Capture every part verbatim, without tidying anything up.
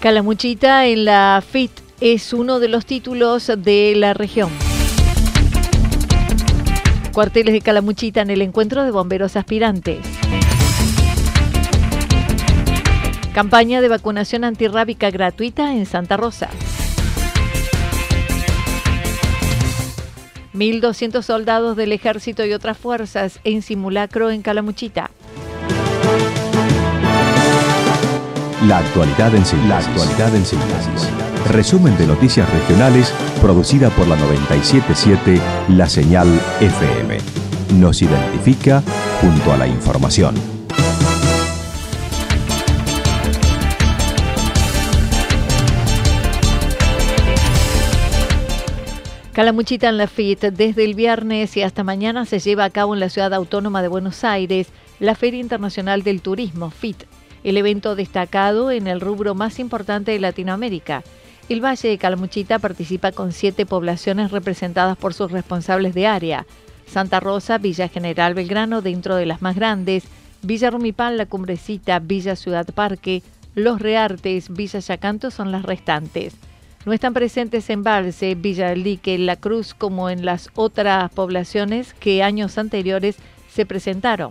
Calamuchita en la F I T es uno de los títulos de la región. Cuarteles de Calamuchita en el encuentro de bomberos aspirantes. Campaña de vacunación antirrábica gratuita en Santa Rosa. mil doscientos soldados del ejército y otras fuerzas en simulacro en Calamuchita. La actualidad en síntesis. Resumen de noticias regionales producida por la noventa y siete punto siete La Señal F M. Nos identifica junto a la información. Calamuchita en la F I T. Desde el viernes y hasta mañana se lleva a cabo en la Ciudad Autónoma de Buenos Aires la Feria Internacional del Turismo, F I T. El evento destacado en el rubro más importante de Latinoamérica. El Valle de Calamuchita participa con siete poblaciones representadas por sus responsables de área. Santa Rosa, Villa General Belgrano, dentro de las más grandes, Villa Rumipal, La Cumbrecita, Villa Ciudad Parque, Los Reartes, Villa Yacanto son las restantes. No están presentes Embalse, Villa del Dique, La Cruz, como en las otras poblaciones que años anteriores se presentaron.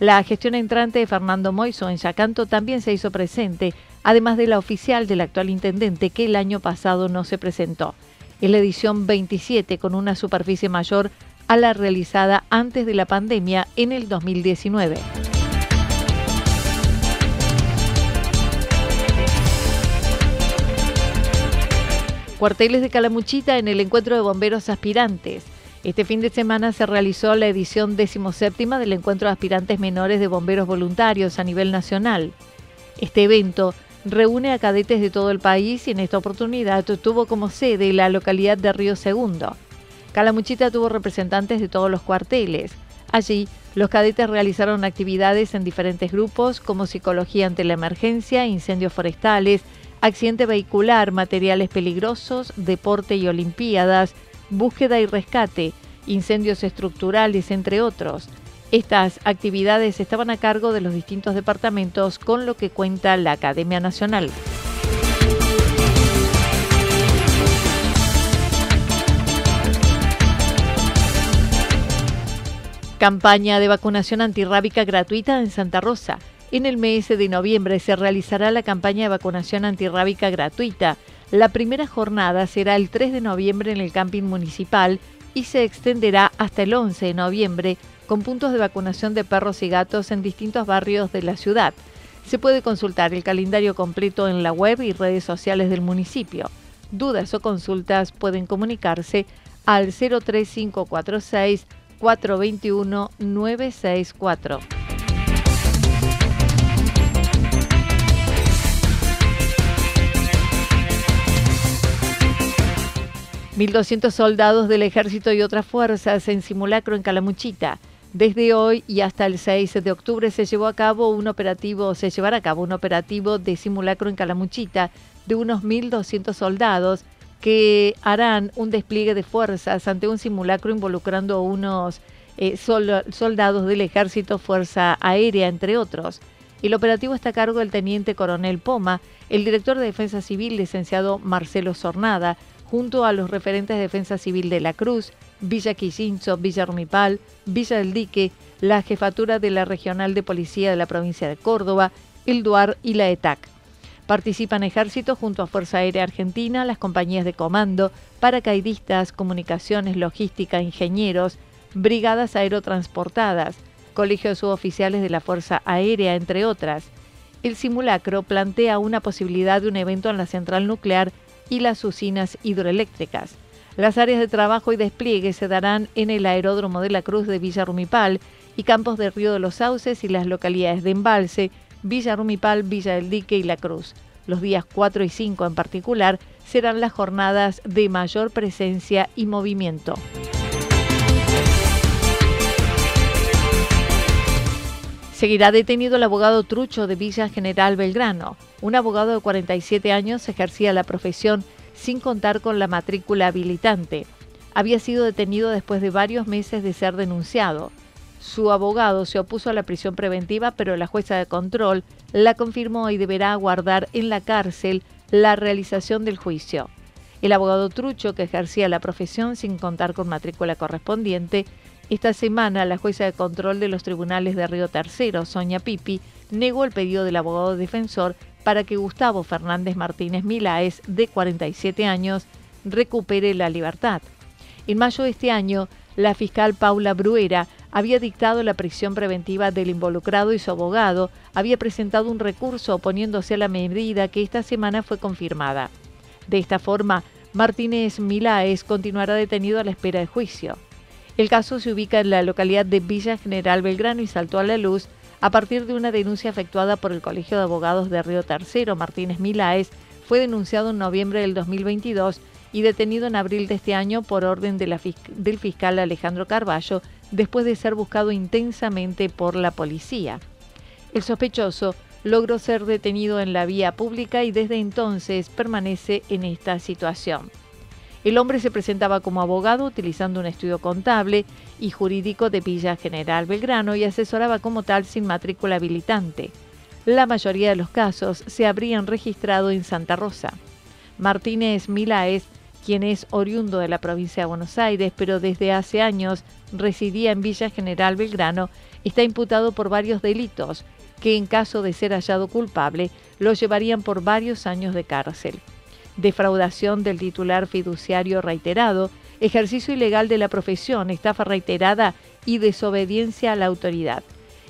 La gestión entrante de Fernando Moiso en Yacanto también se hizo presente, además de la oficial del actual intendente que el año pasado no se presentó. Es la edición veintisiete con una superficie mayor a la realizada antes de la pandemia en el dos mil diecinueve. Cuarteles de Calamuchita en el encuentro de bomberos aspirantes. Este fin de semana se realizó la edición decimoséptima del encuentro de aspirantes menores de bomberos voluntarios a nivel nacional. Este evento reúne a cadetes de todo el país y en esta oportunidad tuvo como sede la localidad de Río Segundo. Calamuchita tuvo representantes de todos los cuarteles. Allí, los cadetes realizaron actividades en diferentes grupos como psicología ante la emergencia, incendios forestales, accidente vehicular, materiales peligrosos, deporte y olimpiadas, búsqueda y rescate, incendios estructurales, entre otros. Estas actividades estaban a cargo de los distintos departamentos, con lo que cuenta la Academia Nacional. Campaña de vacunación antirrábica gratuita en Santa Rosa. En el mes de noviembre se realizará la campaña de vacunación antirrábica gratuita. La primera jornada será el tres de noviembre en el camping municipal y se extenderá hasta el once de noviembre con puntos de vacunación de perros y gatos en distintos barrios de la ciudad. Se puede consultar el calendario completo en la web y redes sociales del municipio. Dudas o consultas pueden comunicarse al cero tres cinco cuatro seis, cuatro dos uno, nueve seis cuatro. mil doscientos soldados del ejército y otras fuerzas en simulacro en Calamuchita. Desde hoy y hasta el seis de octubre se llevó a cabo un operativo, se llevará a cabo un operativo de simulacro en Calamuchita de unos mil doscientos soldados que harán un despliegue de fuerzas ante un simulacro involucrando unos eh, sol, soldados del Ejército, Fuerza Aérea, entre otros. El operativo está a cargo del Teniente Coronel Poma, el director de Defensa Civil, licenciado Marcelo Zornada, junto a los referentes de Defensa Civil de La Cruz, Villa Quixinzo, Villa Rumipal, Villa del Dique, la Jefatura de la Regional de Policía de la Provincia de Córdoba, el DUAR y la ETAC. Participan Ejército junto a Fuerza Aérea Argentina, las compañías de comando, paracaidistas, comunicaciones, logística, ingenieros, brigadas aerotransportadas, Colegio de Suboficiales de la Fuerza Aérea, entre otras. El simulacro plantea una posibilidad de un evento en la central nuclear y las usinas hidroeléctricas. Las áreas de trabajo y despliegue se darán en el Aeródromo de la Cruz de Villa Rumipal y Campos de Río de los Sauces y las localidades de Embalse, Villa Rumipal, Villa del Dique y La Cruz. Los días cuatro y cinco en particular serán las jornadas de mayor presencia y movimiento. Seguirá detenido el abogado trucho de Villa General Belgrano. Un abogado de cuarenta y siete años ejercía la profesión sin contar con la matrícula habilitante. Había sido detenido después de varios meses de ser denunciado. Su abogado se opuso a la prisión preventiva, pero la jueza de control la confirmó y deberá aguardar en la cárcel la realización del juicio. El abogado trucho, que ejercía la profesión sin contar con matrícula correspondiente, esta semana la jueza de control de los tribunales de Río Tercero, Sonia Pipi, negó el pedido del abogado defensor para que Gustavo Fernández Martínez Miláez, de cuarenta y siete años, recupere la libertad. En mayo de este año, la fiscal Paula Bruera había dictado la prisión preventiva del involucrado y su abogado había presentado un recurso oponiéndose a la medida que esta semana fue confirmada. De esta forma, Martínez Miláez continuará detenido a la espera de juicio. El caso se ubica en la localidad de Villa General Belgrano y saltó a la luz a partir de una denuncia efectuada por el Colegio de Abogados de Río Tercero. Martínez Miláez fue denunciado en noviembre del dos mil veintidós y detenido en abril de este año por orden de la fis- del fiscal Alejandro Carvallo, después de ser buscado intensamente por la policía. El sospechoso logró ser detenido en la vía pública y desde entonces permanece en esta situación. El hombre se presentaba como abogado utilizando un estudio contable y jurídico de Villa General Belgrano y asesoraba como tal sin matrícula habilitante. La mayoría de los casos se habrían registrado en Santa Rosa. Martínez Miláez, quien es oriundo de la provincia de Buenos Aires, pero desde hace años residía en Villa General Belgrano, está imputado por varios delitos que, en caso de ser hallado culpable, lo llevarían por varios años de cárcel. Defraudación del titular fiduciario reiterado, ejercicio ilegal de la profesión, estafa reiterada y desobediencia a la autoridad.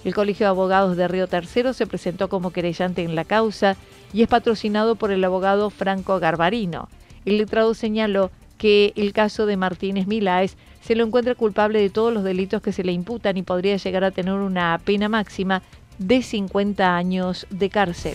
El Colegio de Abogados de Río Tercero se presentó como querellante en la causa y es patrocinado por el abogado Franco Garbarino. El letrado señaló que el caso de Martínez Miláez se lo encuentra culpable de todos los delitos que se le imputan y podría llegar a tener una pena máxima de cincuenta años de cárcel.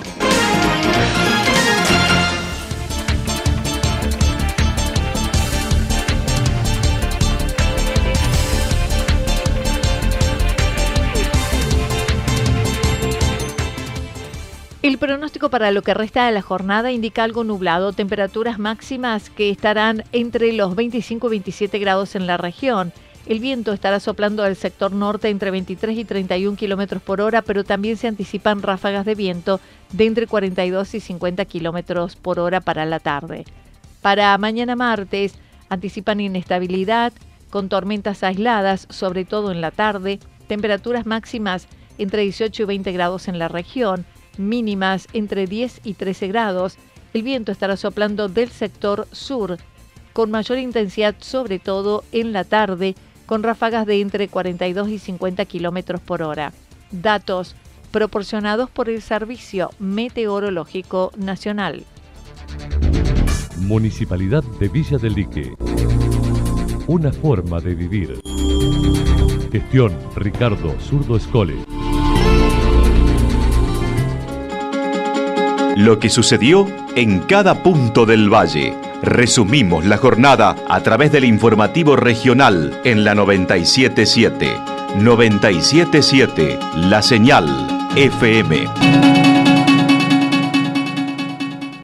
El pronóstico para lo que resta de la jornada indica algo nublado, temperaturas máximas que estarán entre los veinticinco y veintisiete grados en la región. El viento estará soplando al sector norte entre veintitrés y treinta y un kilómetros por hora, pero también se anticipan ráfagas de viento de entre cuarenta y dos y cincuenta kilómetros por hora para la tarde. Para mañana martes anticipan inestabilidad con tormentas aisladas, sobre todo en la tarde, temperaturas máximas entre dieciocho y veinte grados en la región, mínimas entre diez y trece grados. El viento estará soplando del sector sur, con mayor intensidad sobre todo en la tarde, con ráfagas de entre cuarenta y dos y cincuenta kilómetros por hora. Datos proporcionados por el Servicio Meteorológico Nacional. Municipalidad de Villa del Lique. Una forma de vivir. Gestión Ricardo Zurdo Escole. Lo que sucedió en cada punto del valle. Resumimos la jornada a través del informativo regional en la noventa y siete punto siete. noventa y siete punto siete La Señal F M.